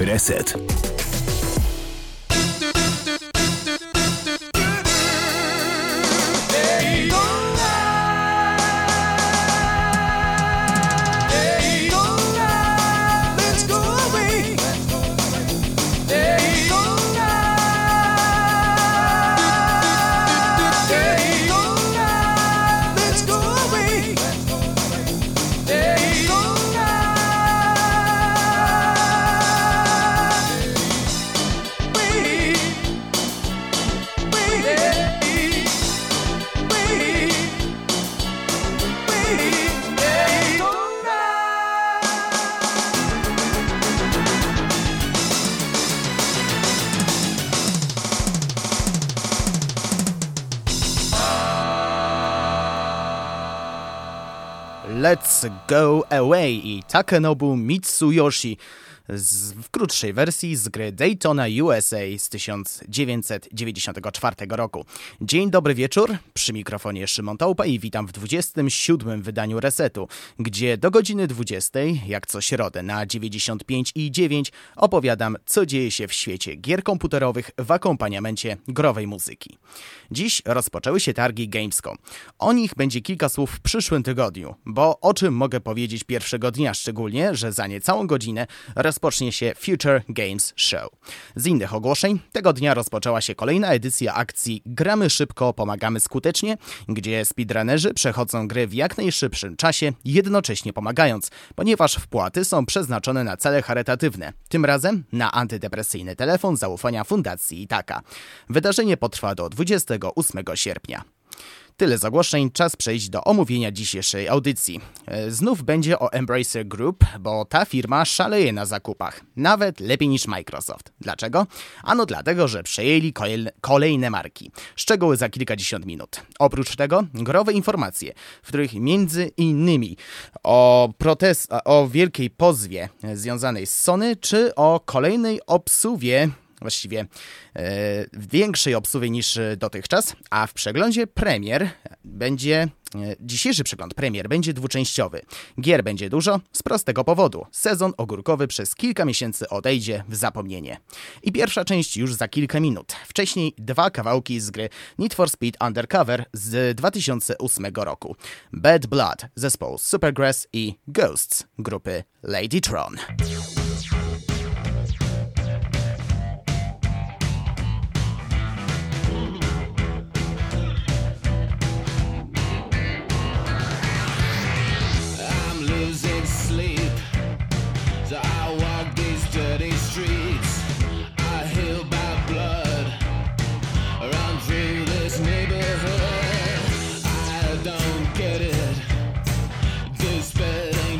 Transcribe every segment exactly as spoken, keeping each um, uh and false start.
Reset. Let's Go Away i Takenobu Mitsuyoshi z, w krótszej wersji z gry Daytona U S A z tysiąc dziewięćset dziewięćdziesiątego czwartego roku. Dzień dobry wieczór, przy mikrofonie Szymon Tołpa i witam w dwudziestym siódmym wydaniu Resetu, gdzie do godziny dwudziestej, jak co środę na dziewięćdziesiąt pięć i dziewięć opowiadam, co dzieje się w świecie gier komputerowych w akompaniamencie growej muzyki. Dziś rozpoczęły się targi Gamescom. O nich będzie kilka słów w przyszłym tygodniu, bo o czym mogę powiedzieć pierwszego dnia, szczególnie, że za niecałą godzinę rozpocznie się Future Games Show. Z innych ogłoszeń, tego dnia rozpoczęła się kolejna edycja akcji Gramy szybko, pomagamy skutecznie, gdzie speedrunnerzy przechodzą gry w jak najszybszym czasie, jednocześnie pomagając, ponieważ wpłaty są przeznaczone na cele charytatywne, tym razem na antydepresyjny telefon zaufania Fundacji Itaka. Wydarzenie potrwa do dwudziestego ósmego sierpnia. Tyle z ogłoszeń, czas przejść do omówienia dzisiejszej audycji. Znów będzie o Embracer Group, bo ta firma szaleje na zakupach. Nawet lepiej niż Microsoft. Dlaczego? Ano dlatego, że przejęli kolejne marki. Szczegóły za kilkadziesiąt minut. Oprócz tego growe informacje, w których między innymi o, protest, o wielkiej pozwie związanej z Sony, czy o kolejnej obsuwie, właściwie yy, większej obsuwy niż dotychczas, a w przeglądzie premier będzie... Dzisiejszy przegląd premier będzie dwuczęściowy. Gier będzie dużo z prostego powodu. Sezon ogórkowy przez kilka miesięcy odejdzie w zapomnienie. I pierwsza część już za kilka minut. Wcześniej dwa kawałki z gry Need for Speed Undercover z dwa tysiące ósmego roku. Bad Blood zespołu Supergrass i Ghosts grupy Ladytron.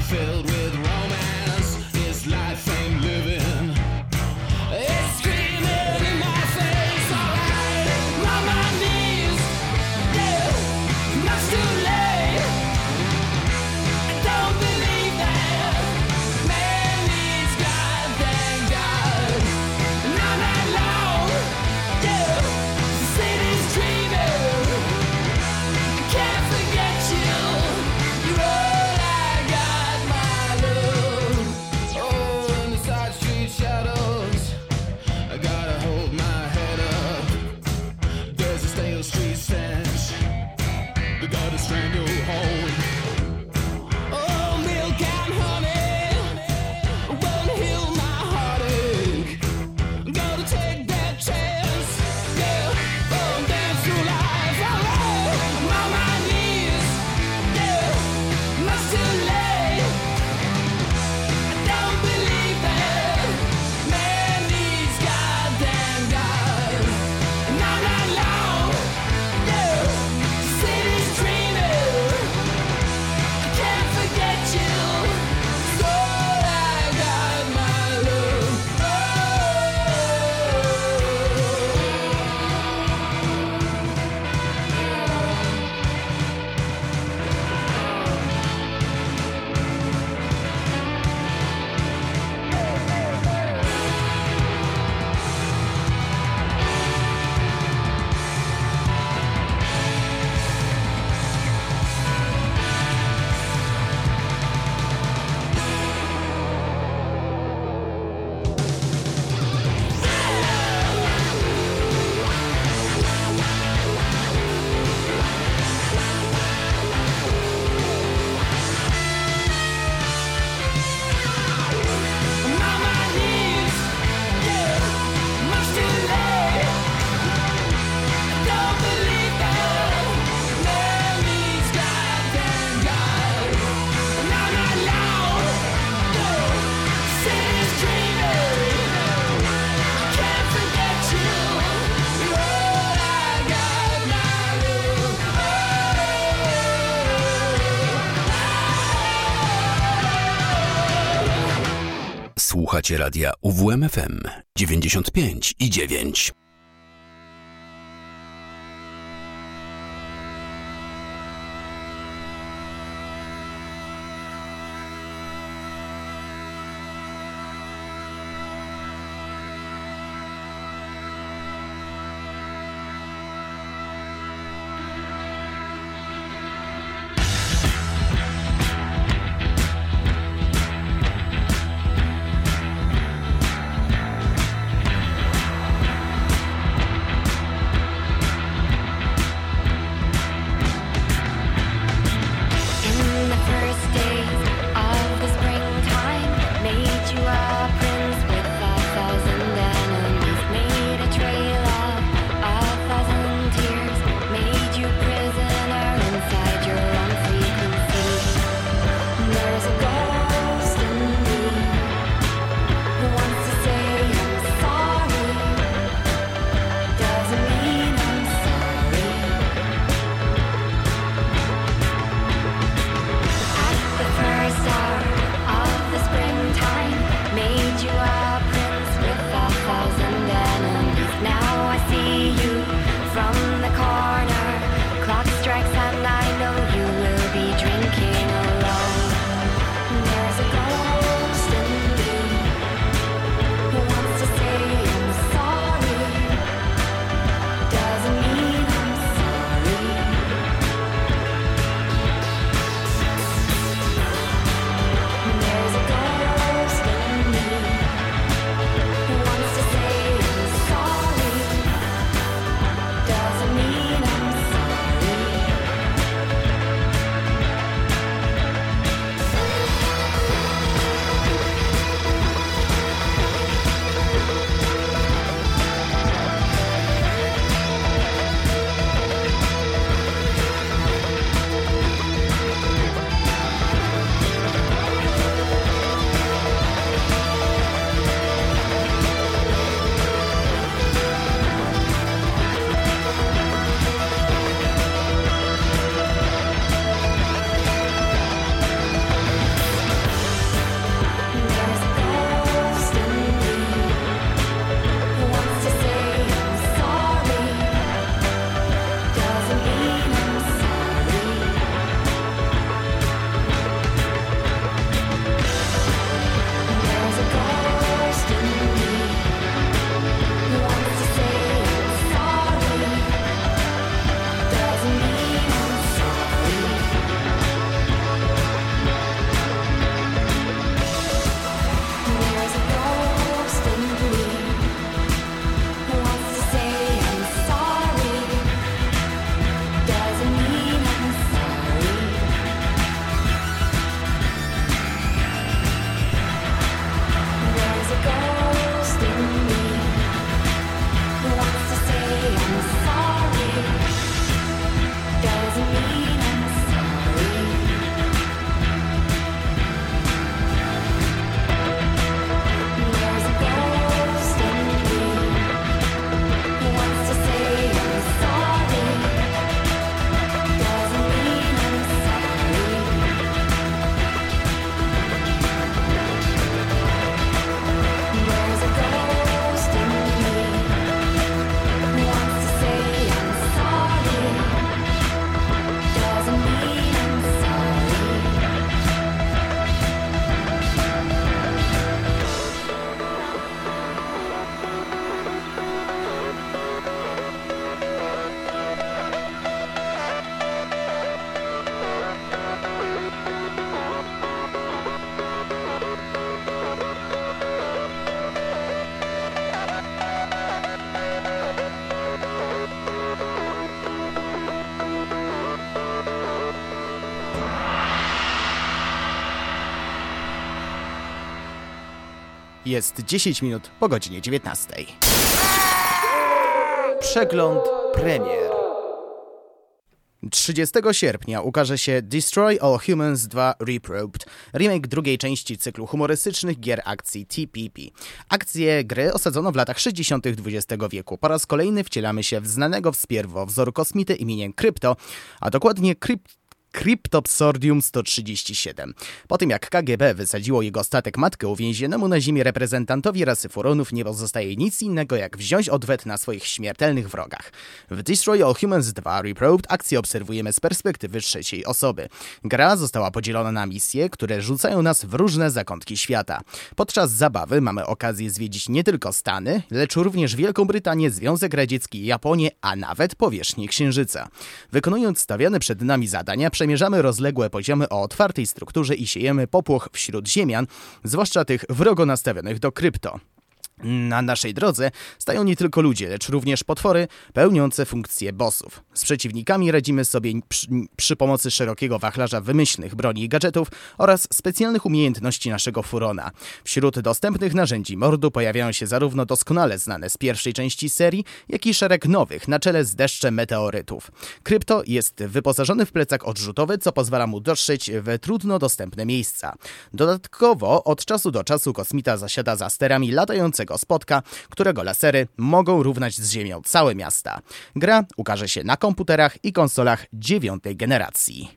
Filled with romance is life. Słuchacie radia U W M F M dziewięćdziesiąt pięć i dziewięć. Jest dziesięć minut po godzinie dziewiętnastej. Przegląd premier. trzydziestego sierpnia ukaże się Destroy All Humans dwa Reprobed, remake drugiej części cyklu humorystycznych gier akcji T P P. Akcję gry osadzono w latach sześćdziesiątych dwudziestego wieku. Po raz kolejny wcielamy się w znanego wspierwo wzoru kosmity imieniem Krypto, a dokładnie Crypt... Cryptosordium sto trzydzieści siedem. Po tym jak K G B wysadziło jego statek matkę, uwięzionemu na ziemi reprezentantowi rasy Furonów nie pozostaje nic innego jak wziąć odwet na swoich śmiertelnych wrogach. W Destroy All Humans dwa Reprobed akcję obserwujemy z perspektywy trzeciej osoby. Gra została podzielona na misje, które rzucają nas w różne zakątki świata. Podczas zabawy mamy okazję zwiedzić nie tylko Stany, lecz również Wielką Brytanię, Związek Radziecki, Japonię, a nawet powierzchnię Księżyca. Wykonując stawiane przed nami zadania, przemierzamy rozległe poziomy o otwartej strukturze i siejemy popłoch wśród ziemian, zwłaszcza tych wrogo nastawionych do krypto. Na naszej drodze stają nie tylko ludzie, lecz również potwory pełniące funkcję bossów. Z przeciwnikami radzimy sobie przy, przy pomocy szerokiego wachlarza wymyślnych broni i gadżetów oraz specjalnych umiejętności naszego Furona. Wśród dostępnych narzędzi mordu pojawiają się zarówno doskonale znane z pierwszej części serii, jak i szereg nowych, na czele z deszczem meteorytów. Krypto jest wyposażony w plecak odrzutowy, co pozwala mu dotrzeć w trudno dostępne miejsca. Dodatkowo od czasu do czasu kosmita zasiada za sterami latającego spotka, którego lasery mogą równać z ziemią całe miasta. Gra ukaże się na komputerach i konsolach dziewiątej generacji.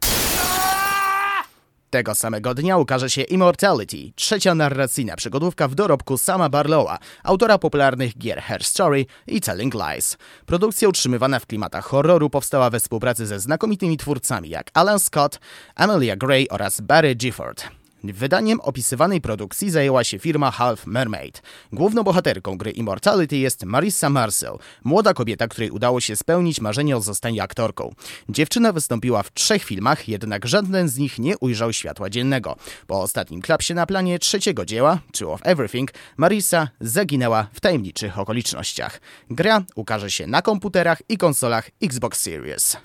Tego samego dnia ukaże się Immortality, trzecia narracyjna przygodówka w dorobku Sama Barlowa, autora popularnych gier Her Story i Telling Lies. Produkcja utrzymywana w klimatach horroru powstała we współpracy ze znakomitymi twórcami jak Alan Scott, Amelia Gray oraz Barry Gifford. Wydaniem opisywanej produkcji zajęła się firma Half Mermaid. Główną bohaterką gry Immortality jest Marissa Marcel, młoda kobieta, której udało się spełnić marzenie o zostaniu aktorką. Dziewczyna wystąpiła w trzech filmach, jednak żaden z nich nie ujrzał światła dziennego. Po ostatnim klapsie na planie trzeciego dzieła, Two of Everything, Marissa zaginęła w tajemniczych okolicznościach. Gra ukaże się na komputerach i konsolach Xbox Series.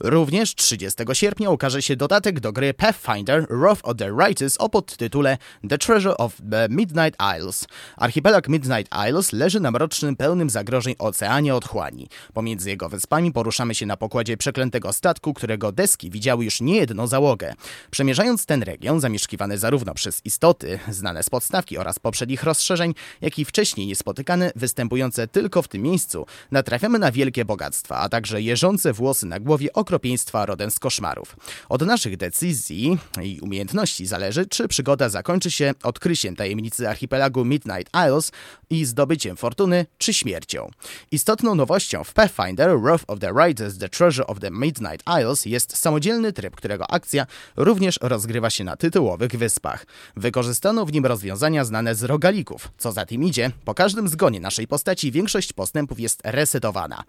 Również trzydziestego sierpnia ukaże się dodatek do gry Pathfinder Wrath of the Righteous o podtytule The Treasure of the Midnight Isles. Archipelag Midnight Isles leży na mrocznym, pełnym zagrożeń oceanie otchłani. Pomiędzy jego wyspami poruszamy się na pokładzie przeklętego statku, którego deski widziały już niejedną załogę. Przemierzając ten region, zamieszkiwany zarówno przez istoty, znane z podstawki oraz poprzednich rozszerzeń, jak i wcześniej niespotykane, występujące tylko w tym miejscu, natrafiamy na wielkie bogactwa, a także jeżące włosy na głowie okropieństwa rodem z koszmarów. Od naszych decyzji i umiejętności zależy, czy przygoda zakończy się odkryciem tajemnicy archipelagu Midnight Isles i zdobyciem fortuny, czy śmiercią. Istotną nowością w Pathfinder Wrath of the Righteous The Treasure of the Midnight Isles jest samodzielny tryb, którego akcja również rozgrywa się na tytułowych wyspach. Wykorzystano w nim rozwiązania znane z rogalików. Co za tym idzie, po każdym zgonie naszej postaci większość postępów jest resetowana.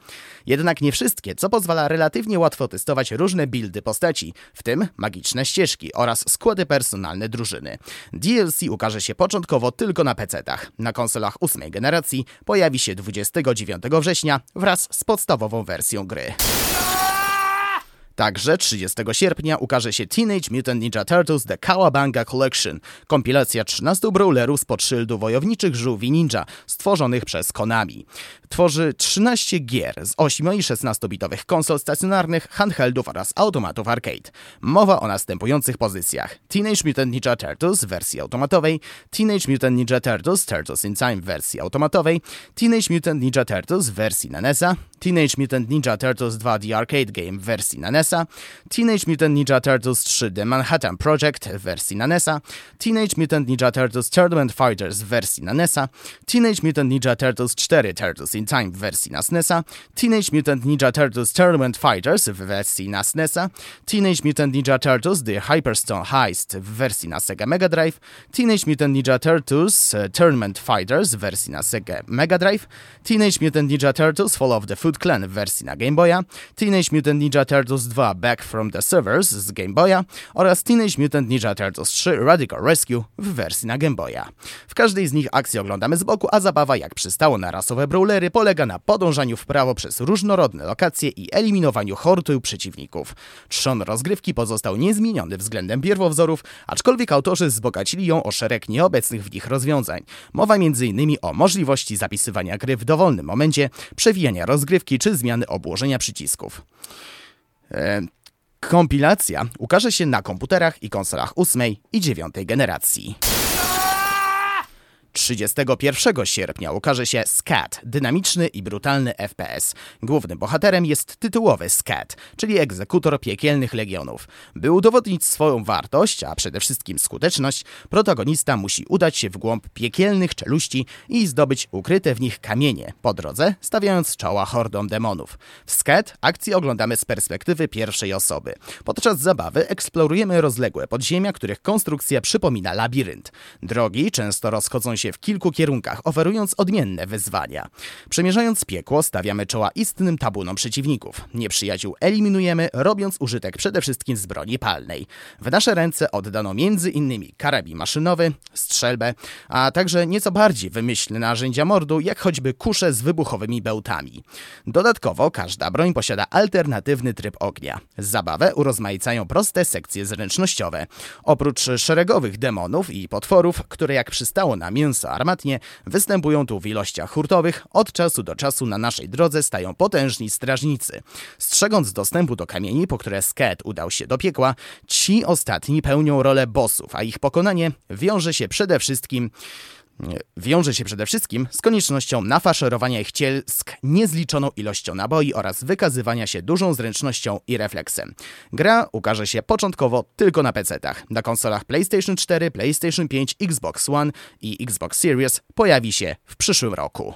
Jednak nie wszystkie, co pozwala relatywnie łatwo testować różne buildy postaci, w tym magiczne ścieżki oraz składy personalne drużyny. D L C ukaże się początkowo tylko na pecetach. Na konsolach ósmej generacji pojawi się dwudziestego dziewiątego września wraz z podstawową wersją gry. Także trzydziestego sierpnia ukaże się Teenage Mutant Ninja Turtles The Cowabunga Collection, kompilacja trzynastu brawlerów spod szyldu wojowniczych żółwi ninja stworzonych przez Konami. Tworzy trzynaście gier z osiem i szesnastobitowych konsol stacjonarnych, handheldów oraz automatów arcade. Mowa o następujących pozycjach: Teenage Mutant Ninja Turtles w wersji automatowej, Teenage Mutant Ninja Turtles Turtles in Time w wersji automatowej, Teenage Mutant Ninja Turtles w wersji na N E S a, Teenage Mutant Ninja Turtles dwa The Arcade Game w wersji na N E S a, Teenage Mutant Ninja Turtles trzy The Manhattan Project w wersji na N E S a, Teenage Mutant Ninja Turtles Tournament Fighters w wersji na N E S a, Teenage Mutant Ninja Turtles cztery Turtles in Time w wersji na S N E S a, Teenage Mutant Ninja Turtles Tournament Fighters w wersji na S N E S a, Teenage Mutant Ninja Turtles The Hyperstone Heist w wersji na Sega Mega Drive, Teenage Mutant Ninja Turtles uh, Tournament Fighters w wersji na Sega Mega Drive, Teenage Mutant Ninja Turtles Fall of the Food Clan w wersji na Game Boya, Teenage Mutant Ninja Turtles dwa Back from the Servers z Game Boya oraz Teenage Mutant Ninja Turtles trzy Radical Rescue w wersji na Game Boya. W każdej z nich akcję oglądamy z boku, a zabawa, jak przystało na rasowe brawlery, polega na podążaniu w prawo przez różnorodne lokacje i eliminowaniu hordy przeciwników. Trzon rozgrywki pozostał niezmieniony względem pierwowzorów, aczkolwiek autorzy wzbogacili ją o szereg nieobecnych w nich rozwiązań. Mowa między innymi o możliwości zapisywania gry w dowolnym momencie, przewijania rozgrywki, czy zmiany obłożenia przycisków. E, kompilacja ukaże się na komputerach i konsolach ósmej i dziewiątej generacji. trzydziestego pierwszego sierpnia ukaże się SCAT, dynamiczny i brutalny F P S. Głównym bohaterem jest tytułowy SCAT, czyli egzekutor piekielnych legionów. By udowodnić swoją wartość, a przede wszystkim skuteczność, protagonista musi udać się w głąb piekielnych czeluści i zdobyć ukryte w nich kamienie, po drodze stawiając czoła hordom demonów. W SCAT akcję oglądamy z perspektywy pierwszej osoby. Podczas zabawy eksplorujemy rozległe podziemia, których konstrukcja przypomina labirynt. Drogi często rozchodzą się w kilku kierunkach, oferując odmienne wyzwania. Przemierzając piekło, stawiamy czoła istnym tabunom przeciwników. Nieprzyjaciół eliminujemy, robiąc użytek przede wszystkim z broni palnej. W nasze ręce oddano m.in. karabin maszynowy, strzelbę, a także nieco bardziej wymyślne narzędzia mordu, jak choćby kusze z wybuchowymi bełtami. Dodatkowo każda broń posiada alternatywny tryb ognia. Zabawę urozmaicają proste sekcje zręcznościowe. Oprócz szeregowych demonów i potworów, które jak przystało na mięso armatnie, występują tu w ilościach hurtowych, od czasu do czasu na naszej drodze stają potężni strażnicy. Strzegąc dostępu do kamieni, po które SCAT udał się do piekła, ci ostatni pełnią rolę bossów, a ich pokonanie wiąże się przede wszystkim... Wiąże się przede wszystkim z koniecznością nafaszerowania ich ciel z niezliczoną ilością naboi oraz wykazywania się dużą zręcznością i refleksem. Gra ukaże się początkowo tylko na pecetach. Na konsolach PlayStation cztery, PlayStation pięć, Xbox One i Xbox Series pojawi się w przyszłym roku.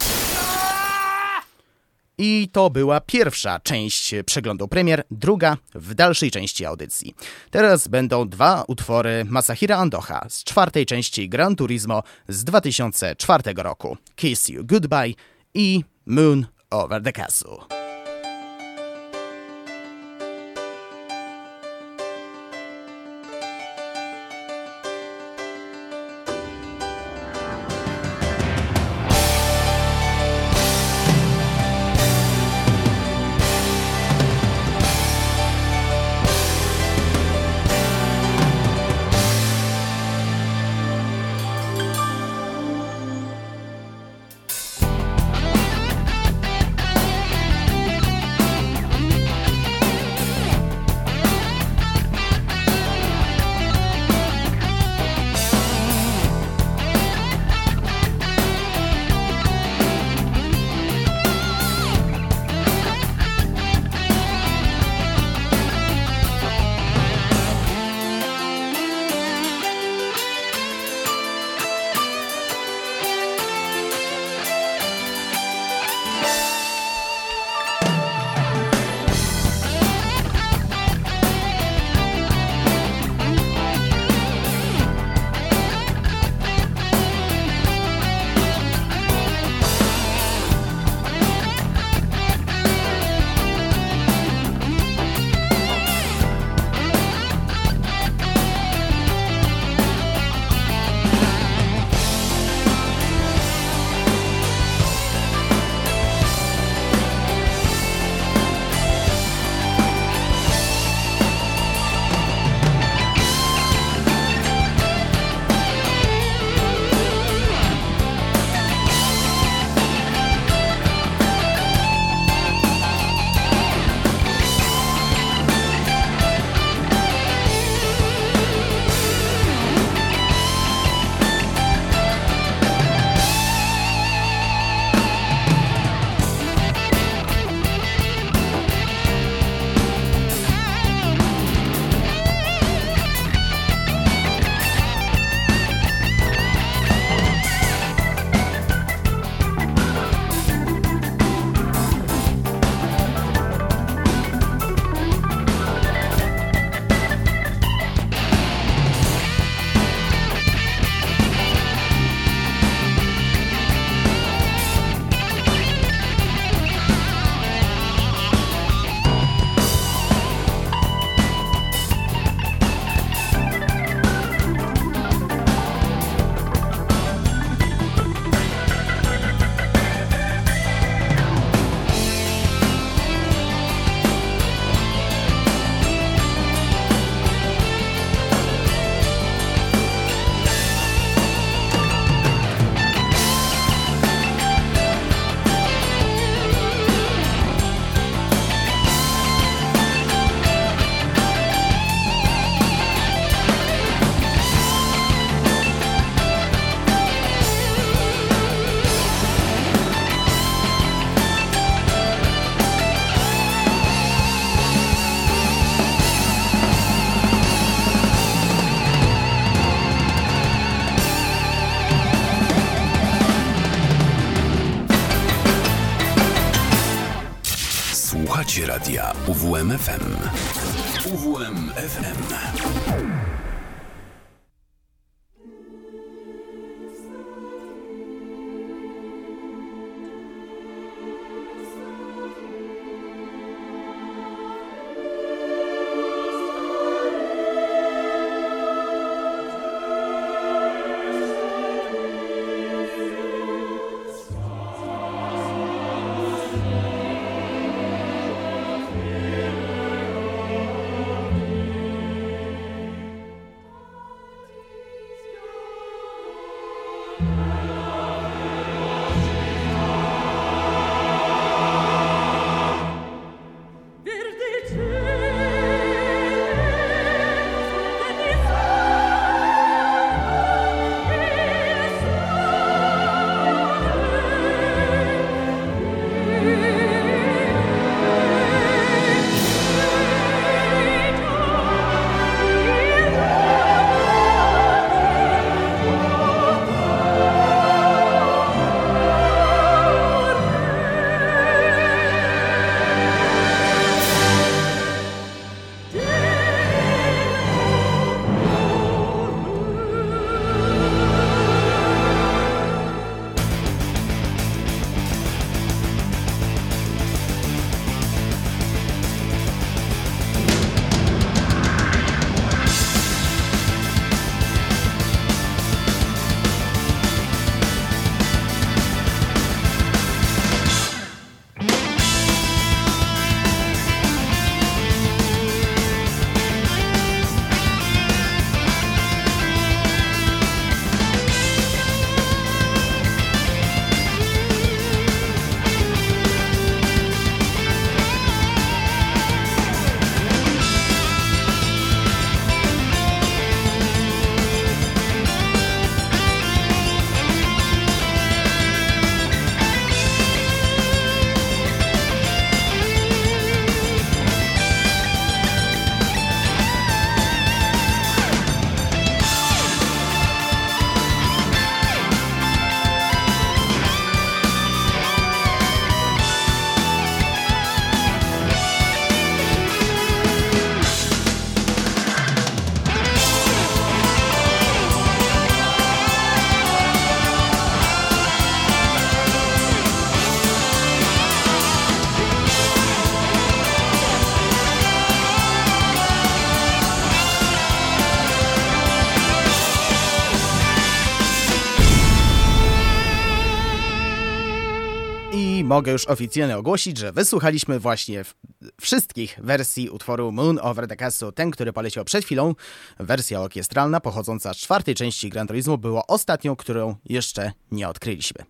I to była pierwsza część przeglądu premier, druga w dalszej części audycji. Teraz będą dwa utwory Masahira Andoha z czwartej części Gran Turismo z dwa tysiące czwartego roku. Kiss You Goodbye i Moon Over the Castle. słuchacie radia U W M F M. U W M F M. Mogę już oficjalnie ogłosić, że wysłuchaliśmy właśnie wszystkich wersji utworu Moon Over the Castle. Ten, który poleciał przed chwilą, wersja orkiestralna pochodząca z czwartej części Gran Turismo, była ostatnią, którą jeszcze nie odkryliśmy.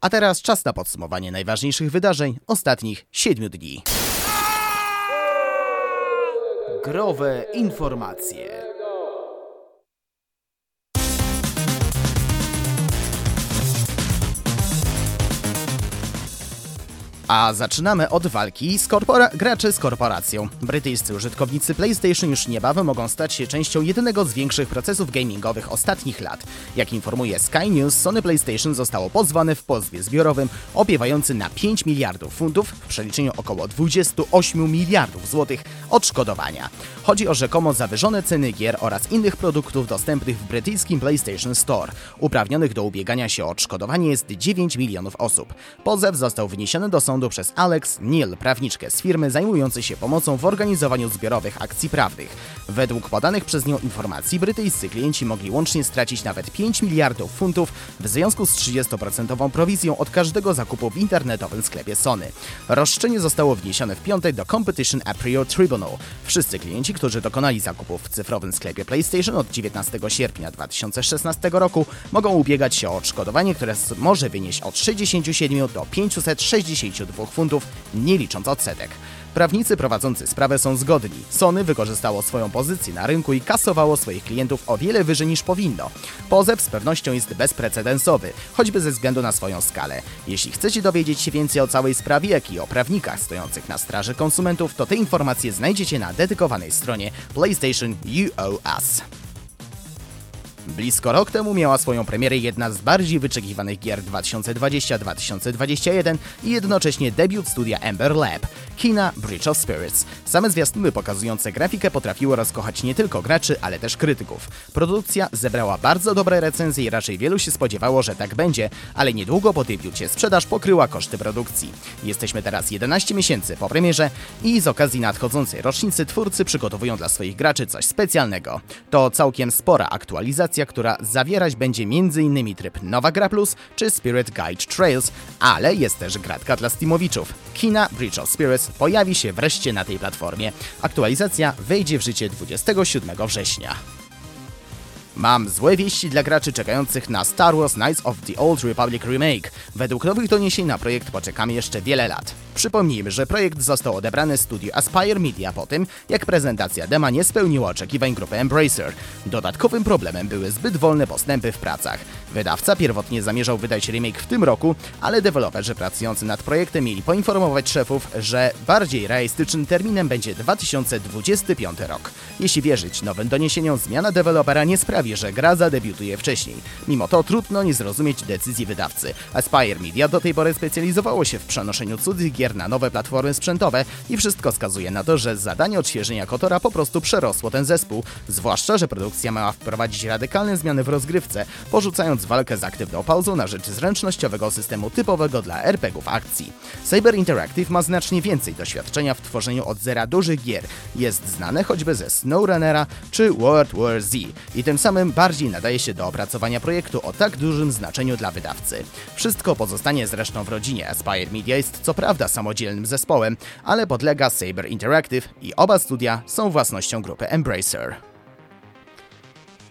A teraz czas na podsumowanie najważniejszych wydarzeń ostatnich siedmiu dni. Growe informacje. A zaczynamy od walki z korpora- graczy z korporacją. Brytyjscy użytkownicy PlayStation już niebawem mogą stać się częścią jednego z większych procesów gamingowych ostatnich lat. Jak informuje Sky News, Sony PlayStation zostało pozwane w pozwie zbiorowym opiewający na pięć miliardów funtów, w przeliczeniu około dwadzieścia osiem miliardów złotych odszkodowania. Chodzi o rzekomo zawyżone ceny gier oraz innych produktów dostępnych w brytyjskim PlayStation Store. Uprawnionych do ubiegania się o odszkodowanie jest dziewięć milionów osób. Pozew został wniesiony do sądu przez Alex Neil, prawniczkę z firmy zajmującej się pomocą w organizowaniu zbiorowych akcji prawnych. Według podanych przez nią informacji brytyjscy klienci mogli łącznie stracić nawet pięć miliardów funtów w związku z trzydziestoprocentową prowizją od każdego zakupu w internetowym sklepie Sony. Roszczenie zostało wniesione w piątek do Competition Appeal Tribunal. Wszyscy klienci, którzy dokonali zakupów w cyfrowym sklepie PlayStation od dziewiętnastego sierpnia dwa tysiące szesnastego roku, mogą ubiegać się o odszkodowanie, które może wynieść od sześćdziesięciu siedmiu do pięciuset sześćdziesięciu dwóch funtów, nie licząc odsetek. Prawnicy prowadzący sprawę są zgodni. Sony wykorzystało swoją pozycję na rynku i kasowało swoich klientów o wiele wyżej niż powinno. Pozew z pewnością jest bezprecedensowy, choćby ze względu na swoją skalę. Jeśli chcecie dowiedzieć się więcej o całej sprawie, jak i o prawnikach stojących na straży konsumentów, to te informacje znajdziecie na dedykowanej stronie PlayStation U O S. Blisko rok temu miała swoją premierę jedna z bardziej wyczekiwanych gier dwa tysiące dwudziestego dwa tysiące dwudziestego pierwszego i jednocześnie debiut studia Ember Lab, Kena: Bridge of Spirits. Same zwiastuny pokazujące grafikę potrafiły rozkochać nie tylko graczy, ale też krytyków. Produkcja zebrała bardzo dobre recenzje i raczej wielu się spodziewało, że tak będzie, ale niedługo po debiucie sprzedaż pokryła koszty produkcji. Jesteśmy teraz jedenaście miesięcy po premierze i z okazji nadchodzącej rocznicy twórcy przygotowują dla swoich graczy coś specjalnego. To całkiem spora aktualizacja, która zawierać będzie m.in. tryb Nowa Gra Plus czy Spirit Guide Trails, ale jest też gratka dla Steamowiczów. Kena: Bridge of Spirits pojawi się wreszcie na tej platformie. Aktualizacja wejdzie w życie dwudziestego siódmego września. Mam złe wieści dla graczy czekających na Star Wars Knights of the Old Republic Remake. Według nowych doniesień na projekt poczekamy jeszcze wiele lat. Przypomnijmy, że projekt został odebrany studiu Aspyr Media po tym, jak prezentacja dema nie spełniła oczekiwań grupy Embracer. Dodatkowym problemem były zbyt wolne postępy w pracach. Wydawca pierwotnie zamierzał wydać remake w tym roku, ale deweloperzy pracujący nad projektem mieli poinformować szefów, że bardziej realistycznym terminem będzie dwa tysiące dwudziesty piąty rok. Jeśli wierzyć nowym doniesieniom, zmiana dewelopera nie sprawi, że gra zadebiutuje wcześniej. Mimo to trudno nie zrozumieć decyzji wydawcy. Aspyr Media do tej pory specjalizowało się w przenoszeniu cudzych gier na nowe platformy sprzętowe i wszystko wskazuje na to, że zadanie odświeżenia Kotora po prostu przerosło ten zespół, zwłaszcza że produkcja miała wprowadzić radykalne zmiany w rozgrywce, porzucając walkę z aktywną pauzą na rzecz zręcznościowego systemu typowego dla er pe gie ów akcji. Cyber Interactive ma znacznie więcej doświadczenia w tworzeniu od zera dużych gier. Jest znane choćby ze SnowRunnera czy World War Z i tym samym bardziej nadaje się do opracowania projektu o tak dużym znaczeniu dla wydawcy. Wszystko pozostanie zresztą w rodzinie. Aspyr Media jest co prawda samodzielnym zespołem, ale podlega Cyber Interactive i oba studia są własnością grupy Embracer.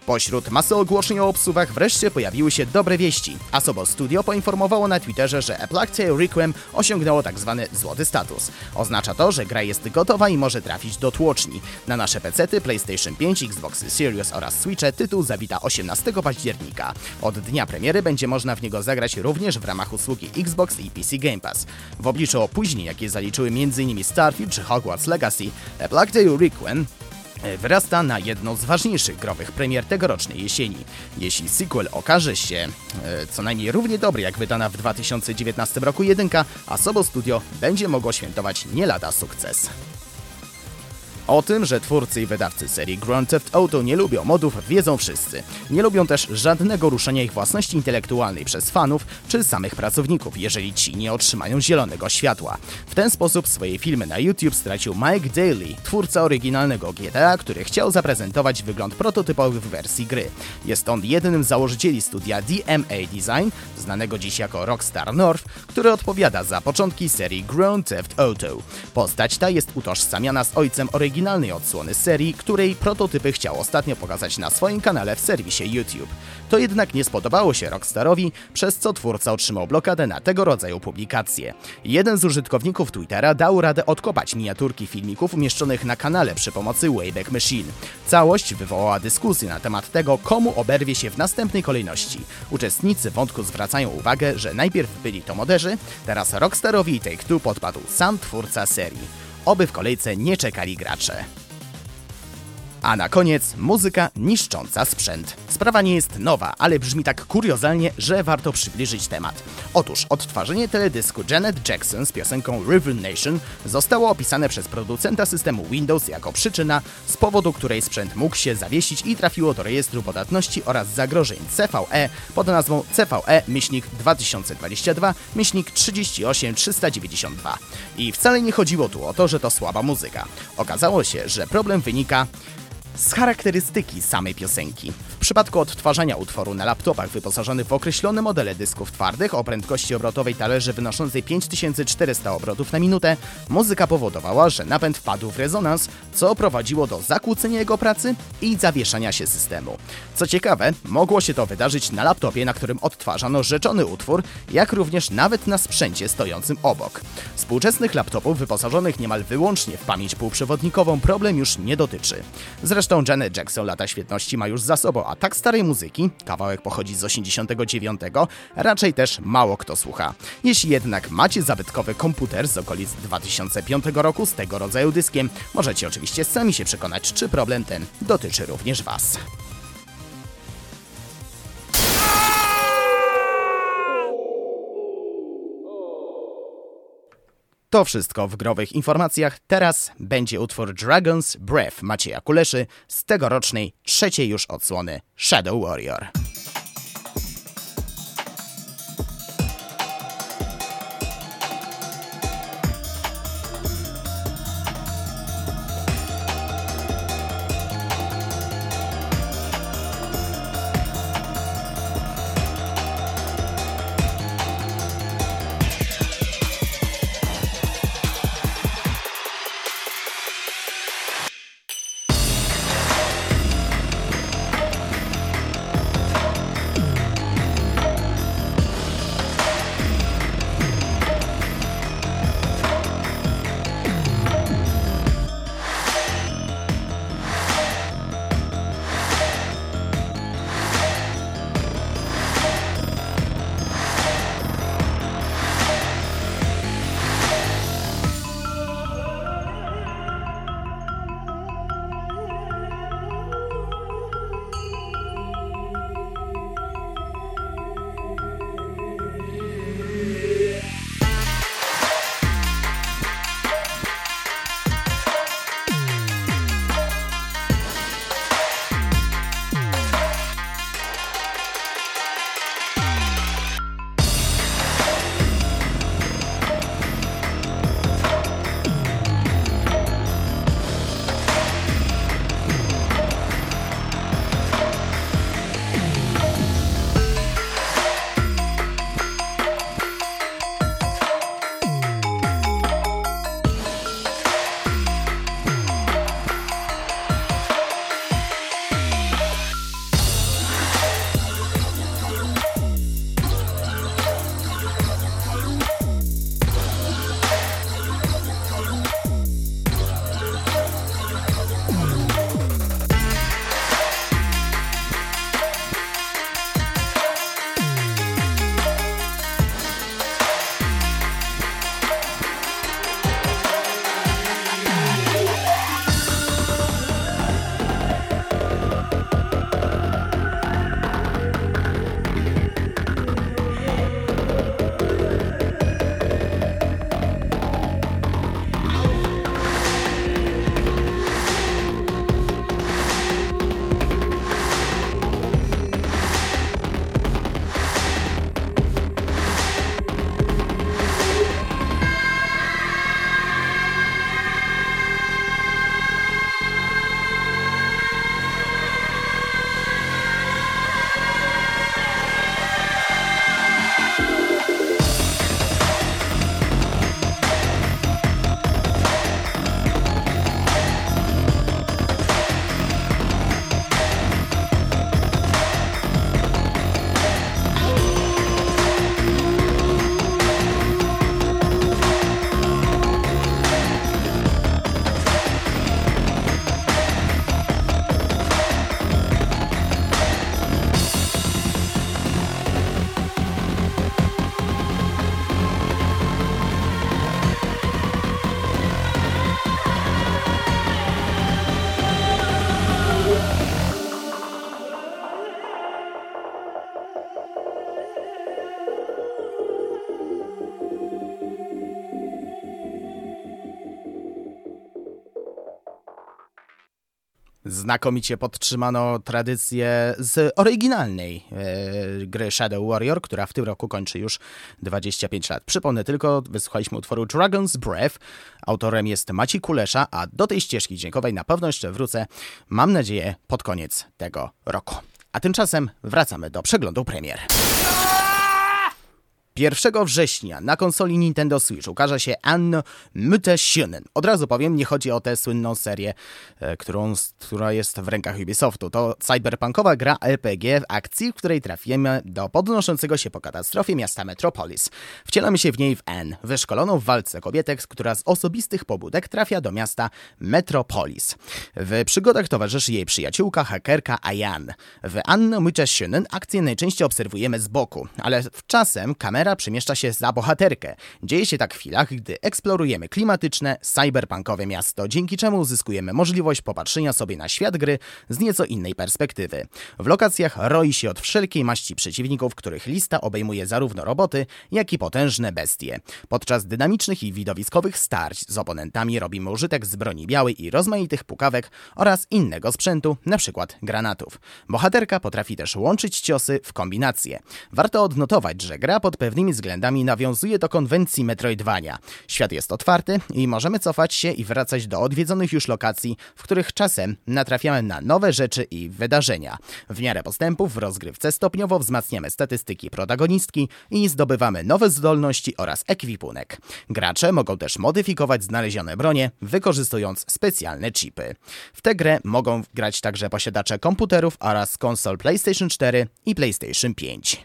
Pośród masy ogłoszeń o obsuwach wreszcie pojawiły się dobre wieści. Asobo Studio poinformowało na Twitterze, że A Plague Tale Requiem osiągnęło tzw. złoty status. Oznacza to, że gra jest gotowa i może trafić do tłoczni. Na nasze pecety, PlayStation pięć, Xboxy Series oraz Switche tytuł zawita osiemnastego października. Od dnia premiery będzie można w niego zagrać również w ramach usługi Xbox i P C Game Pass. W obliczu opóźnień, jakie zaliczyły m.in. Starfield czy Hogwarts Legacy, A Plague Tale Requiem wyrasta na jedną z ważniejszych growych premier tegorocznej jesieni. Jeśli sequel okaże się e, co najmniej równie dobry jak wydana w dwa tysiące dziewiętnastym roku jedynka, Asobo Studio będzie mogło świętować nie lada sukces. O tym, że twórcy i wydawcy serii Grand Theft Auto nie lubią modów, wiedzą wszyscy. Nie lubią też żadnego ruszenia ich własności intelektualnej przez fanów czy samych pracowników, jeżeli ci nie otrzymają zielonego światła. W ten sposób swoje filmy na YouTube stracił Mike Daly, twórca oryginalnego G T A, który chciał zaprezentować wygląd prototypowy w wersji gry. Jest on jednym z założycieli studia D M A Design, znanego dziś jako Rockstar North, który odpowiada za początki serii Grand Theft Auto. Postać ta jest utożsamiana z ojcem oryginalnego oryginalnej odsłony serii, której prototypy chciał ostatnio pokazać na swoim kanale w serwisie YouTube. To jednak nie spodobało się Rockstarowi, przez co twórca otrzymał blokadę na tego rodzaju publikacje. Jeden z użytkowników Twittera dał radę odkopać miniaturki filmików umieszczonych na kanale przy pomocy Wayback Machine. Całość wywołała dyskusję na temat tego, komu oberwie się w następnej kolejności. Uczestnicy wątku zwracają uwagę, że najpierw byli to moderzy, teraz Rockstarowi i Take-Two podpadł sam twórca serii. Oby w kolejce nie czekali gracze. A na koniec muzyka niszcząca sprzęt. Sprawa nie jest nowa, ale brzmi tak kuriozalnie, że warto przybliżyć temat. Otóż odtwarzanie teledysku Janet Jackson z piosenką River Nation zostało opisane przez producenta systemu Windows jako przyczyna, z powodu której sprzęt mógł się zawiesić i trafiło do rejestru podatności oraz zagrożeń C V E pod nazwą C V E dwa tysiące dwadzieścia dwa trzydzieści osiem trzysta dziewięćdziesiąt dwa. I wcale nie chodziło tu o to, że to słaba muzyka. Okazało się, że problem wynika z charakterystyki samej piosenki. W przypadku odtwarzania utworu na laptopach wyposażonych w określone modele dysków twardych o prędkości obrotowej talerzy wynoszącej pięć tysięcy czterysta obrotów na minutę, muzyka powodowała, że napęd wpadł w rezonans, co prowadziło do zakłócenia jego pracy i zawieszania się systemu. Co ciekawe, mogło się to wydarzyć na laptopie, na którym odtwarzano rzeczony utwór, jak również nawet na sprzęcie stojącym obok. Współczesnych laptopów wyposażonych niemal wyłącznie w pamięć półprzewodnikową problem już nie dotyczy. Zresztą Zresztą Janet Jackson lata świetności ma już za sobą, a tak starej muzyki, kawałek pochodzi z osiemdziesiątego dziewiątego, raczej też mało kto słucha. Jeśli jednak macie zabytkowy komputer z okolic dwa tysiące piątego roku z tego rodzaju dyskiem, możecie oczywiście sami się przekonać, czy problem ten dotyczy również Was. To wszystko w growych informacjach. Teraz będzie utwór Dragon's Breath Macieja Kuleszy z tegorocznej trzeciej już odsłony Shadow Warrior. Znakomicie podtrzymano tradycję z oryginalnej e, gry Shadow Warrior, która w tym roku kończy już dwadzieścia pięć lat. Przypomnę tylko, wysłuchaliśmy utworu Dragon's Breath. Autorem jest Maciej Kulesza, a do tej ścieżki dźwiękowej na pewno jeszcze wrócę, mam nadzieję, pod koniec tego roku. A tymczasem wracamy do przeglądu premier. pierwszego września na konsoli Nintendo Switch ukaże się Anno Mutationen. Od razu powiem, nie chodzi o tę słynną serię, którą, która jest w rękach Ubisoftu. To cyberpunkowa gra R P G w akcji, w której trafimy do podnoszącego się po katastrofie miasta Metropolis. Wcielamy się w niej w Anne, wyszkoloną w walce kobietę, która z osobistych pobudek trafia do miasta Metropolis. W przygodach towarzyszy jej przyjaciółka, hakerka Ayan. W Anno Mutationen akcję najczęściej obserwujemy z boku, ale czasem kamera bohatera przemieszcza się za bohaterkę. Dzieje się tak w chwilach, gdy eksplorujemy klimatyczne, cyberpunkowe miasto, dzięki czemu uzyskujemy możliwość popatrzenia sobie na świat gry z nieco innej perspektywy. W lokacjach roi się od wszelkiej maści przeciwników, których lista obejmuje zarówno roboty, jak i potężne bestie. Podczas dynamicznych i widowiskowych starć z oponentami robimy użytek z broni białej i rozmaitych pukawek oraz innego sprzętu, np. granatów. Bohaterka potrafi też łączyć ciosy w kombinacje. Warto odnotować, że gra pod pewnymi względami nawiązuje do konwencji Metroidvania. Świat jest otwarty i możemy cofać się i wracać do odwiedzonych już lokacji, w których czasem natrafiamy na nowe rzeczy i wydarzenia. W miarę postępów w rozgrywce stopniowo wzmacniamy statystyki protagonistki i zdobywamy nowe zdolności oraz ekwipunek. Gracze mogą też modyfikować znalezione bronie, wykorzystując specjalne chipy. W tę grę mogą grać także posiadacze komputerów oraz konsol PlayStation cztery i PlayStation pięć.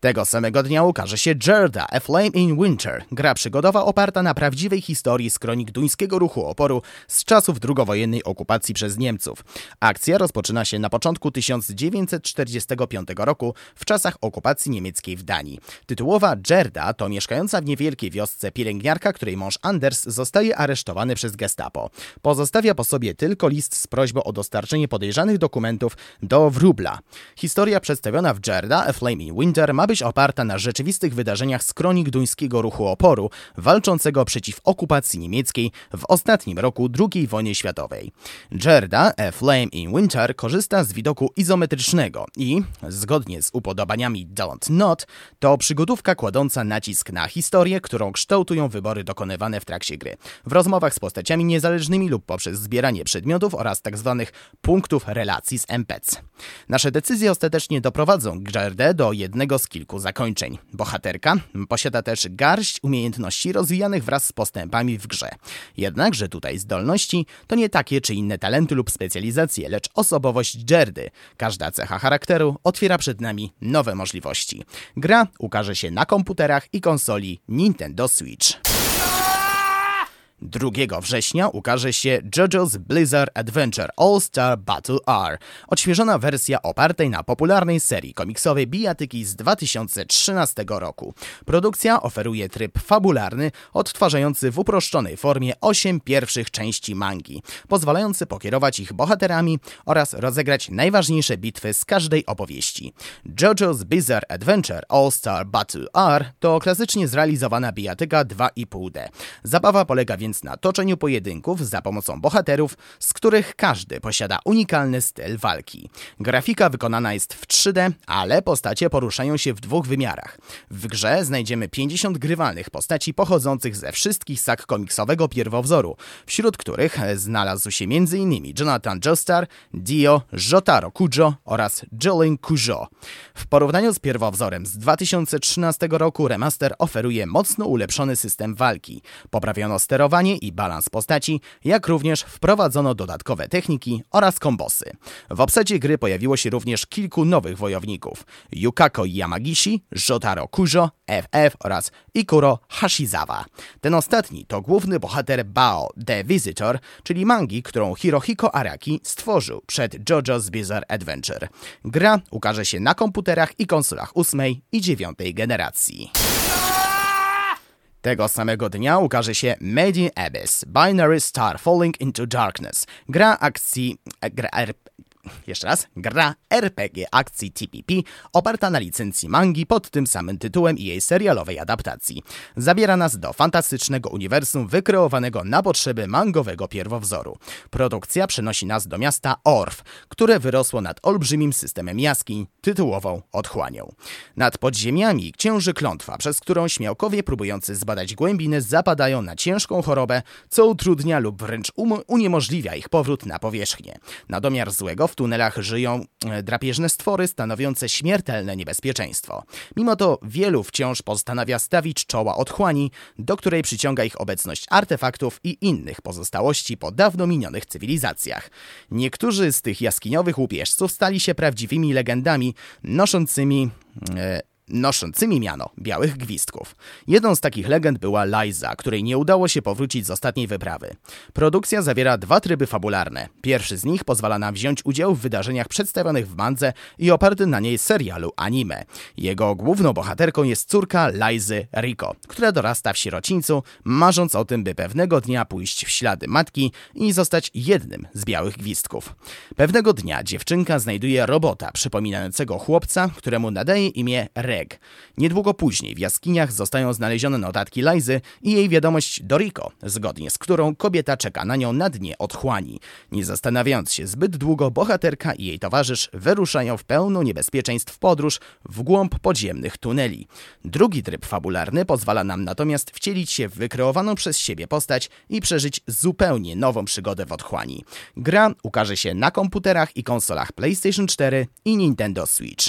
Tego samego dnia ukaże się Gerda, A Flame in Winter, gra przygodowa oparta na prawdziwej historii z kronik duńskiego ruchu oporu z czasów drugowojennej okupacji przez Niemców. Akcja rozpoczyna się na początku tysiąc dziewięćset czterdziestego piątego roku w czasach okupacji niemieckiej w Danii. Tytułowa Gerda to mieszkająca w niewielkiej wiosce pielęgniarka, której mąż Anders zostaje aresztowany przez gestapo. Pozostawia po sobie tylko list z prośbą o dostarczenie podejrzanych dokumentów do Wróbla. Historia przedstawiona w Gerda, A Flame in Winter ma być oparta na rzeczywistych wydarzeniach z kronik duńskiego ruchu oporu, walczącego przeciw okupacji niemieckiej w ostatnim roku drugiej wojny światowej. Gerda, A Flame in Winter korzysta z widoku izometrycznego i, zgodnie z upodobaniami Don't Not, to przygodówka kładąca nacisk na historię, którą kształtują wybory dokonywane w trakcie gry. W rozmowach z postaciami niezależnymi lub poprzez zbieranie przedmiotów oraz tzw. punktów relacji z N P C. Nasze decyzje ostatecznie doprowadzą Gerdę do jednego z kilku zakończeń. Bohaterka posiada też garść umiejętności rozwijanych wraz z postępami w grze. Jednakże tutaj zdolności to nie takie czy inne talenty lub specjalizacje, lecz osobowość Gerdy. Każda cecha charakteru otwiera przed nami nowe możliwości. Gra ukaże się na komputerach i konsoli Nintendo Switch. drugiego września ukaże się JoJo's Bizarre Adventure All-Star Battle R, odświeżona wersja opartej na popularnej serii komiksowej bijatyki z dwa tysiące trzynastego roku. Produkcja oferuje tryb fabularny, odtwarzający w uproszczonej formie osiem pierwszych części mangi, pozwalający pokierować ich bohaterami oraz rozegrać najważniejsze bitwy z każdej opowieści. JoJo's Bizarre Adventure All-Star Battle R to klasycznie zrealizowana bijatyka dwa i pół D. Zabawa polega więc na toczeniu pojedynków za pomocą bohaterów, z których każdy posiada unikalny styl walki. Grafika wykonana jest w trzy D, ale postacie poruszają się w dwóch wymiarach. W grze znajdziemy pięćdziesiąt grywalnych postaci pochodzących ze wszystkich sag komiksowego pierwowzoru, wśród których znalazł się m.in. Jonathan Joestar, Dio, Jotaro Kujo oraz Jolin Kujo. W porównaniu z pierwowzorem z dwa tysiące trzynastego roku remaster oferuje mocno ulepszony system walki. Poprawiono sterowanie i balans postaci, jak również wprowadzono dodatkowe techniki oraz kombosy. W obsadzie gry pojawiło się również kilku nowych wojowników: Yukako Yamagishi, Jotaro Kujo, F F oraz Ikuro Hashizawa. Ten ostatni to główny bohater Bao The Visitor, czyli mangi, którą Hirohiko Araki stworzył przed JoJo's Bizarre Adventure. Gra ukaże się na komputerach i konsolach ósmej i dziewiątej generacji. Tego samego dnia ukaże się Made in Abyss – Binary Star Falling into Darkness, gra akcji... Gra R... Jeszcze raz, gra R P G akcji T P P oparta na licencji mangi pod tym samym tytułem i jej serialowej adaptacji. Zabiera nas do fantastycznego uniwersum wykreowanego na potrzeby mangowego pierwowzoru. Produkcja przenosi nas do miasta Orf, które wyrosło nad olbrzymim systemem jaskiń, tytułową otchłanią. Nad podziemiami ciąży klątwa, przez którą śmiałkowie próbujący zbadać głębiny zapadają na ciężką chorobę, co utrudnia lub wręcz um- uniemożliwia ich powrót na powierzchnię. Na domiar złego w W tunelach żyją drapieżne stwory stanowiące śmiertelne niebezpieczeństwo. Mimo to wielu wciąż postanawia stawić czoła otchłani, do której przyciąga ich obecność artefaktów i innych pozostałości po dawno minionych cywilizacjach. Niektórzy z tych jaskiniowych łupieżców stali się prawdziwymi legendami noszącymi... E, noszącymi miano białych gwizdków. Jedną z takich legend była Liza, której nie udało się powrócić z ostatniej wyprawy. Produkcja zawiera dwa tryby fabularne. Pierwszy z nich pozwala nam wziąć udział w wydarzeniach przedstawionych w mandze i oparty na niej serialu anime. Jego główną bohaterką jest córka Lizy, Riko, która dorasta w sierocińcu, marząc o tym, by pewnego dnia pójść w ślady matki i zostać jednym z białych gwizdków. Pewnego dnia dziewczynka znajduje robota przypominającego chłopca, któremu nadaje imię Reg. Niedługo później w jaskiniach zostają znalezione notatki Lizy i jej wiadomość do Riko, zgodnie z którą kobieta czeka na nią na dnie otchłani. Nie zastanawiając się zbyt długo, bohaterka i jej towarzysz wyruszają w pełno niebezpieczeństw podróż w głąb podziemnych tuneli. Drugi tryb fabularny pozwala nam natomiast wcielić się w wykreowaną przez siebie postać i przeżyć zupełnie nową przygodę w otchłani. Gra ukaże się na komputerach i konsolach PlayStation cztery i Nintendo Switch.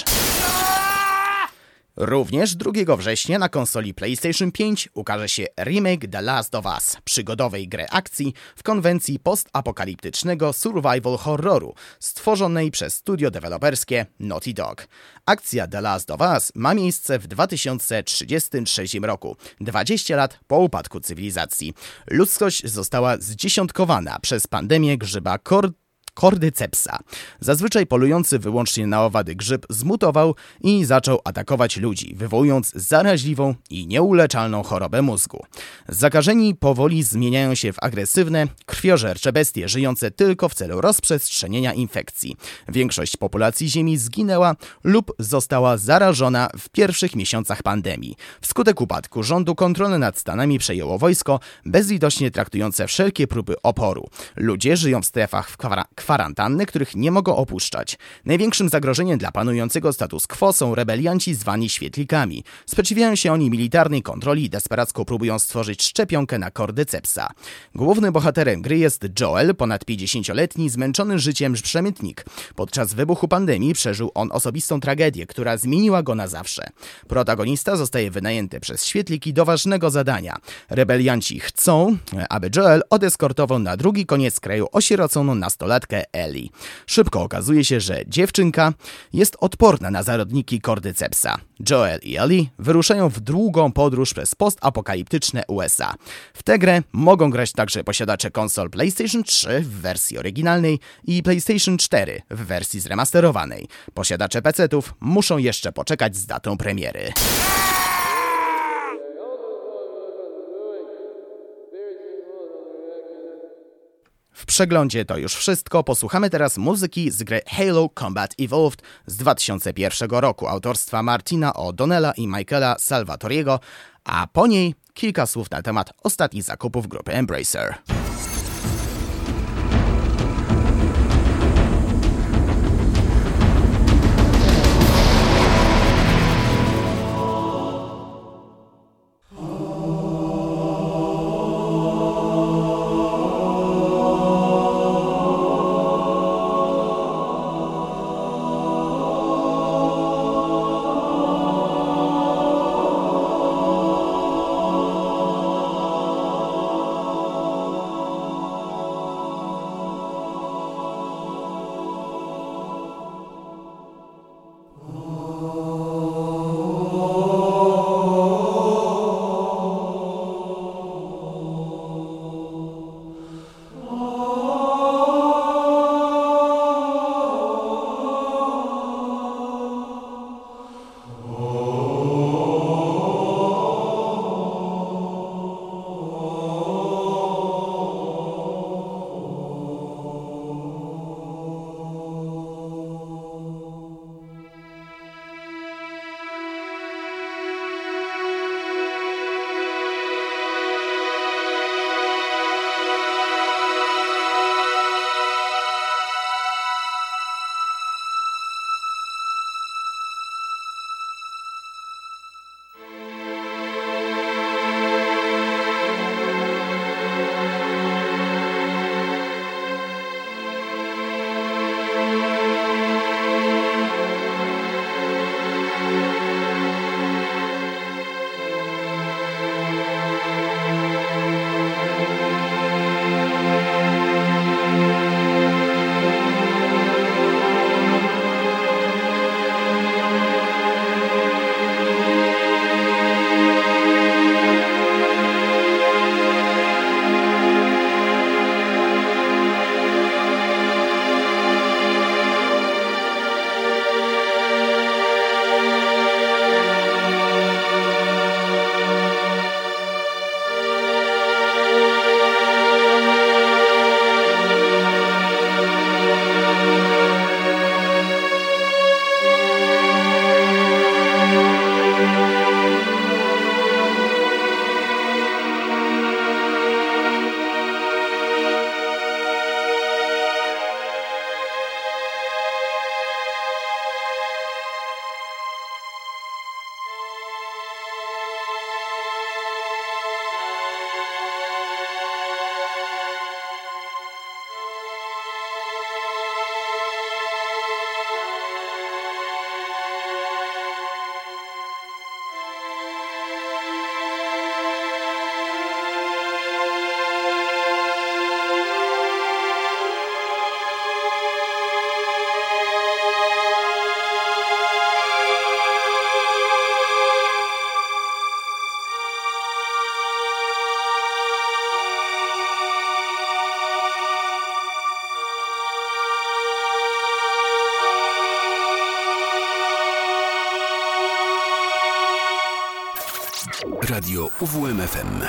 Również drugiego września na konsoli PlayStation pięć ukaże się remake The Last of Us, przygodowej gry akcji w konwencji postapokaliptycznego survival horroru stworzonej przez studio deweloperskie Naughty Dog. Akcja The Last of Us ma miejsce w dwa tysiące trzydziestym trzecim roku, dwadzieścia lat po upadku cywilizacji. Ludzkość została zdziesiątkowana przez pandemię grzyba Kord. Kordycepsa. Zazwyczaj polujący wyłącznie na owady grzyb zmutował i zaczął atakować ludzi, wywołując zaraźliwą i nieuleczalną chorobę mózgu. Zakażeni powoli zmieniają się w agresywne, krwiożercze bestie żyjące tylko w celu rozprzestrzenienia infekcji. Większość populacji Ziemi zginęła lub została zarażona w pierwszych miesiącach pandemii. Wskutek upadku rządu kontrolę nad Stanami przejęło wojsko, bezlitośnie traktujące wszelkie próby oporu. Ludzie żyją w strefach w kwarantannie, kwarantanny, których nie mogą opuszczać. Największym zagrożeniem dla panującego status quo są rebelianci zwani świetlikami. Sprzeciwiają się oni militarnej kontroli i desperacko próbują stworzyć szczepionkę na kordycepsa. Głównym bohaterem gry jest Joel, ponad pięćdziesięcioletni, zmęczony życiem przemytnik. Podczas wybuchu pandemii przeżył on osobistą tragedię, która zmieniła go na zawsze. Protagonista zostaje wynajęty przez świetliki do ważnego zadania. Rebelianci chcą, aby Joel odeskortował na drugi koniec kraju osieroconą nastolatkę Ellie. Szybko okazuje się, że dziewczynka jest odporna na zarodniki kordycepsa. Joel i Ellie wyruszają w długą podróż przez postapokaliptyczne U S A. W tę grę mogą grać także posiadacze konsol PlayStation trzy w wersji oryginalnej i PlayStation cztery w wersji zremasterowanej. Posiadacze pecetów muszą jeszcze poczekać z datą premiery. W przeglądzie to już wszystko. Posłuchamy teraz muzyki z gry Halo Combat Evolved z dwa tysiące pierwszego roku autorstwa Martina O'Donnella i Michaela Salvatoriego, a po niej kilka słów na temat ostatnich zakupów grupy Embracer. Radio U W M F M.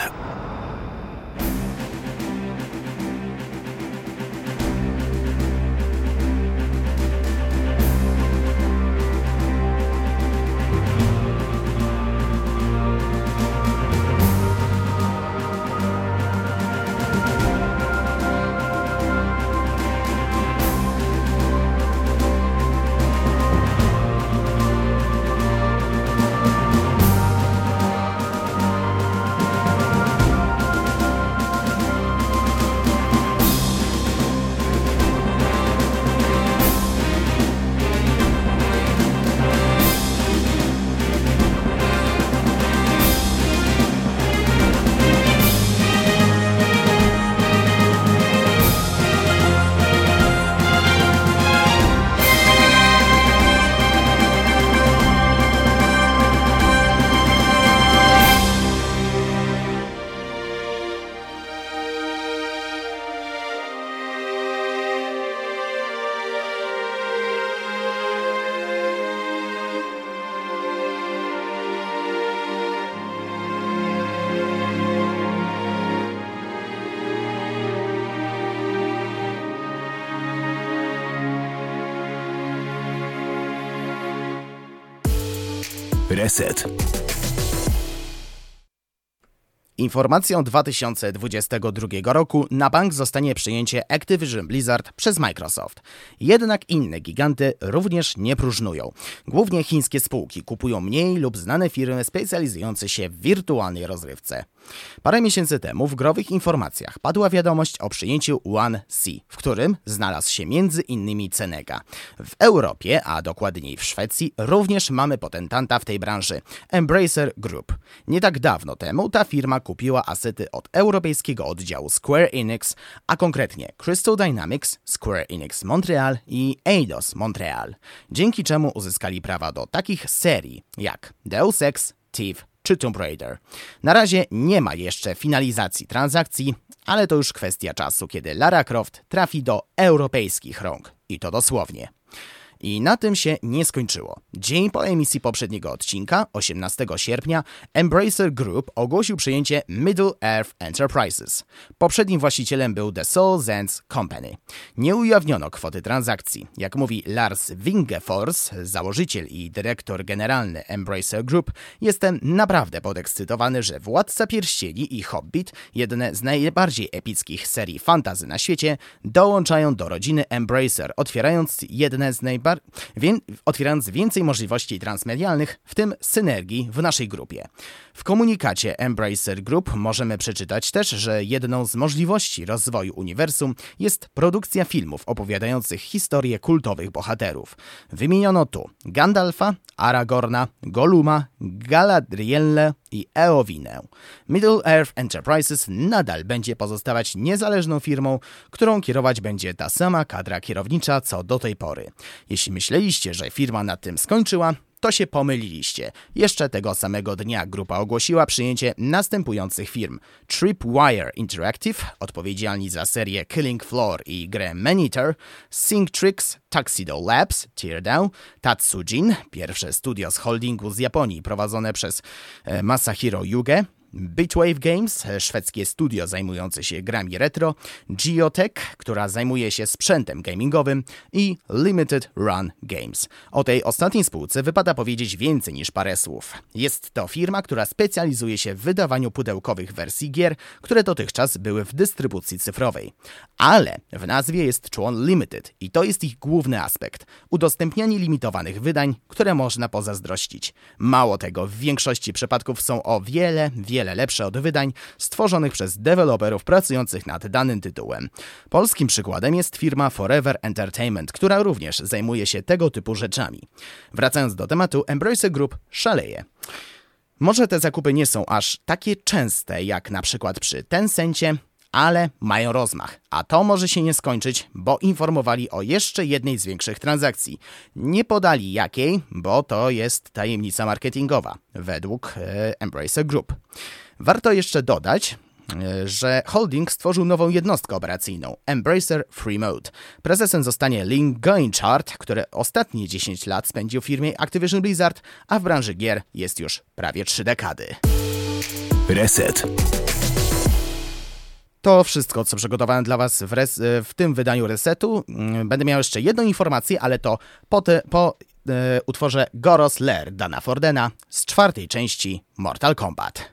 Reset. Informacją dwa tysiące dwudziestego drugiego roku na bank zostanie przejęcie Activision Blizzard przez Microsoft. Jednak inne giganty również nie próżnują. Głównie chińskie spółki kupują mniej lub znane firmy specjalizujące się w wirtualnej rozrywce. Parę miesięcy temu w growych informacjach padła wiadomość o przyjęciu One C, w którym znalazł się między innymi Cenega. W Europie, a dokładniej w Szwecji, również mamy potentanta w tej branży, Embracer Group. Nie tak dawno temu ta firma kupiła asety od europejskiego oddziału Square Enix, a konkretnie Crystal Dynamics, Square Enix Montreal i Eidos Montreal, dzięki czemu uzyskali prawa do takich serii jak Deus Ex, Thief czy Tomb Raider. Na razie nie ma jeszcze finalizacji transakcji, ale to już kwestia czasu, kiedy Lara Croft trafi do europejskich rąk. I to dosłownie. I na tym się nie skończyło. Dzień po emisji poprzedniego odcinka, osiemnastego sierpnia, Embracer Group ogłosił przejęcie Middle Earth Enterprises. Poprzednim właścicielem był The Soul Sands Company. Nie ujawniono kwoty transakcji. Jak mówi Lars Wingefors, założyciel i dyrektor generalny Embracer Group, jestem naprawdę podekscytowany, że Władca Pierścieni i Hobbit, jedne z najbardziej epickich serii fantasy na świecie, dołączają do rodziny Embracer, otwierając jedne z najbardziej otwierając więcej możliwości transmedialnych, w tym synergii w naszej grupie. W komunikacie Embracer Group możemy przeczytać też, że jedną z możliwości rozwoju uniwersum jest produkcja filmów opowiadających historię kultowych bohaterów. Wymieniono tu Gandalfa, Aragorna, Goluma, Galadrielle i Eowinę. Middle Earth Enterprises nadal będzie pozostawać niezależną firmą, którą kierować będzie ta sama kadra kierownicza co do tej pory. Jeśli myśleliście, że firma na tym skończyła, to się pomyliliście. Jeszcze tego samego dnia grupa ogłosiła przyjęcie następujących firm: Tripwire Interactive, odpowiedzialni za serię Killing Floor i grę Maneater, Synctrix, Tuxedo Labs, Teardown, Tatsujin, pierwsze studio z holdingu z Japonii prowadzone przez Masahiro Yuge, Bitwave Games, szwedzkie studio zajmujące się grami retro, Geotech, która zajmuje się sprzętem gamingowym i Limited Run Games. O tej ostatniej spółce wypada powiedzieć więcej niż parę słów. Jest to firma, która specjalizuje się w wydawaniu pudełkowych wersji gier, które dotychczas były w dystrybucji cyfrowej. Ale w nazwie jest człon Limited i to jest ich główny aspekt. Udostępnianie limitowanych wydań, które można pozazdrościć. Mało tego, w większości przypadków są o wiele, wiele wiele lepsze od wydań stworzonych przez deweloperów pracujących nad danym tytułem. Polskim przykładem jest firma Forever Entertainment, która również zajmuje się tego typu rzeczami. Wracając do tematu, Embracer Group szaleje. Może te zakupy nie są aż takie częste jak na przykład przy Tencencie, ale mają rozmach, a to może się nie skończyć, bo informowali o jeszcze jednej z większych transakcji. Nie podali jakiej, bo to jest tajemnica marketingowa, według e, Embracer Group. Warto jeszcze dodać, że holding stworzył nową jednostkę operacyjną, Embracer Free Mode. Prezesem zostanie Lynn Goinchard, który ostatnie dziesięć lat spędził w firmie Activision Blizzard, a w branży gier jest już prawie trzy dekady. Reset. To wszystko, co przygotowałem dla Was w, res, w tym wydaniu Resetu. Będę miał jeszcze jedną informację, ale to po, te, po e, utworze Goros Lair Dana Fordena z czwartej części Mortal Kombat.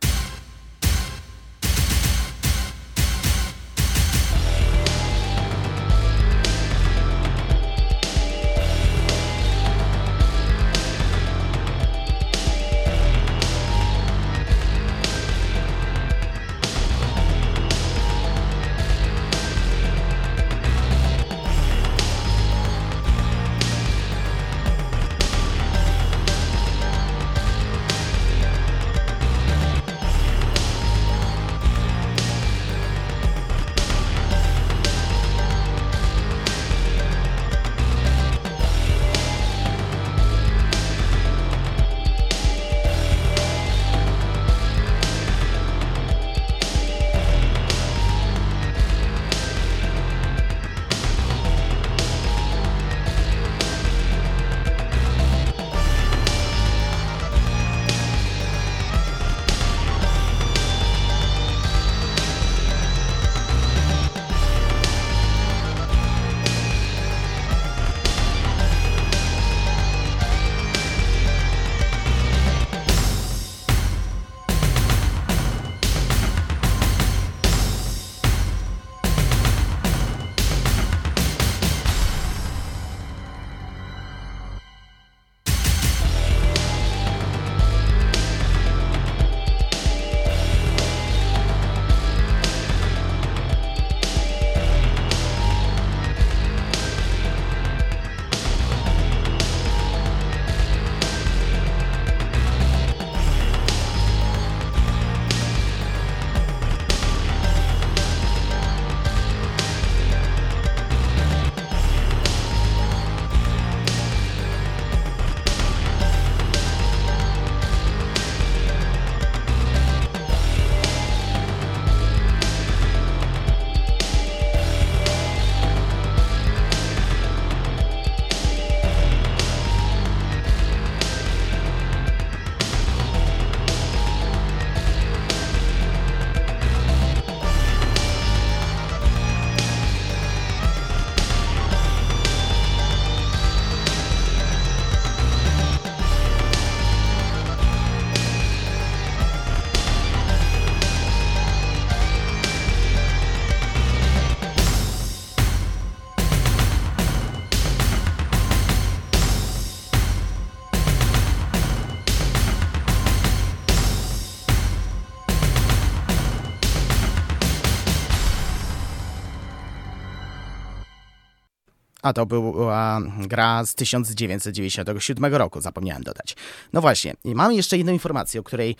A to była gra z tysiąc dziewięćset dziewięćdziesiątego siódmego roku, zapomniałem dodać. No właśnie, i mam jeszcze jedną informację, o której,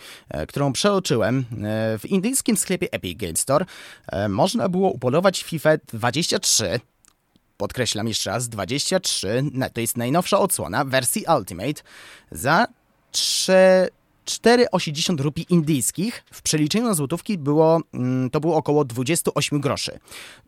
którą przeoczyłem. W indyjskim sklepie Epic Game Store można było upolować FIFA dwadzieścia trzy, podkreślam jeszcze raz, dwadzieścia trzy, to jest najnowsza odsłona wersji Ultimate, za cztery osiemdziesiąt rupii indyjskich. W przeliczeniu na złotówki było, to było około dwadzieścia osiem groszy.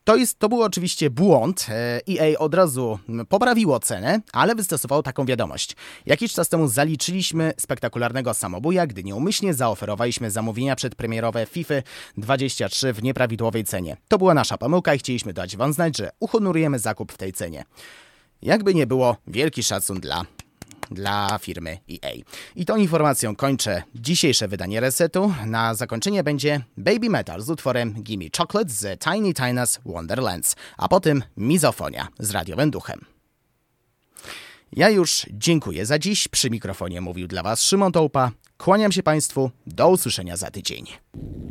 To, jest, to był oczywiście błąd. E A od razu poprawiło cenę, ale wystosowało taką wiadomość. Jakiś czas temu zaliczyliśmy spektakularnego samobuja, gdy nieumyślnie zaoferowaliśmy zamówienia przedpremierowe FIFA dwadzieścia trzy w nieprawidłowej cenie. To była nasza pomyłka i chcieliśmy dać wam znać, że uhonorujemy zakup w tej cenie. Jakby nie było, wielki szacun dla... dla firmy E A. I tą informacją kończę dzisiejsze wydanie Resetu. Na zakończenie będzie Baby Metal z utworem Gimme Chocolate z Tiny Tina's Wonderlands, a potem Mizofonia z radiowym duchem. Ja już dziękuję za dziś. Przy mikrofonie mówił dla Was Szymon Tołpa. Kłaniam się Państwu. Do usłyszenia za tydzień.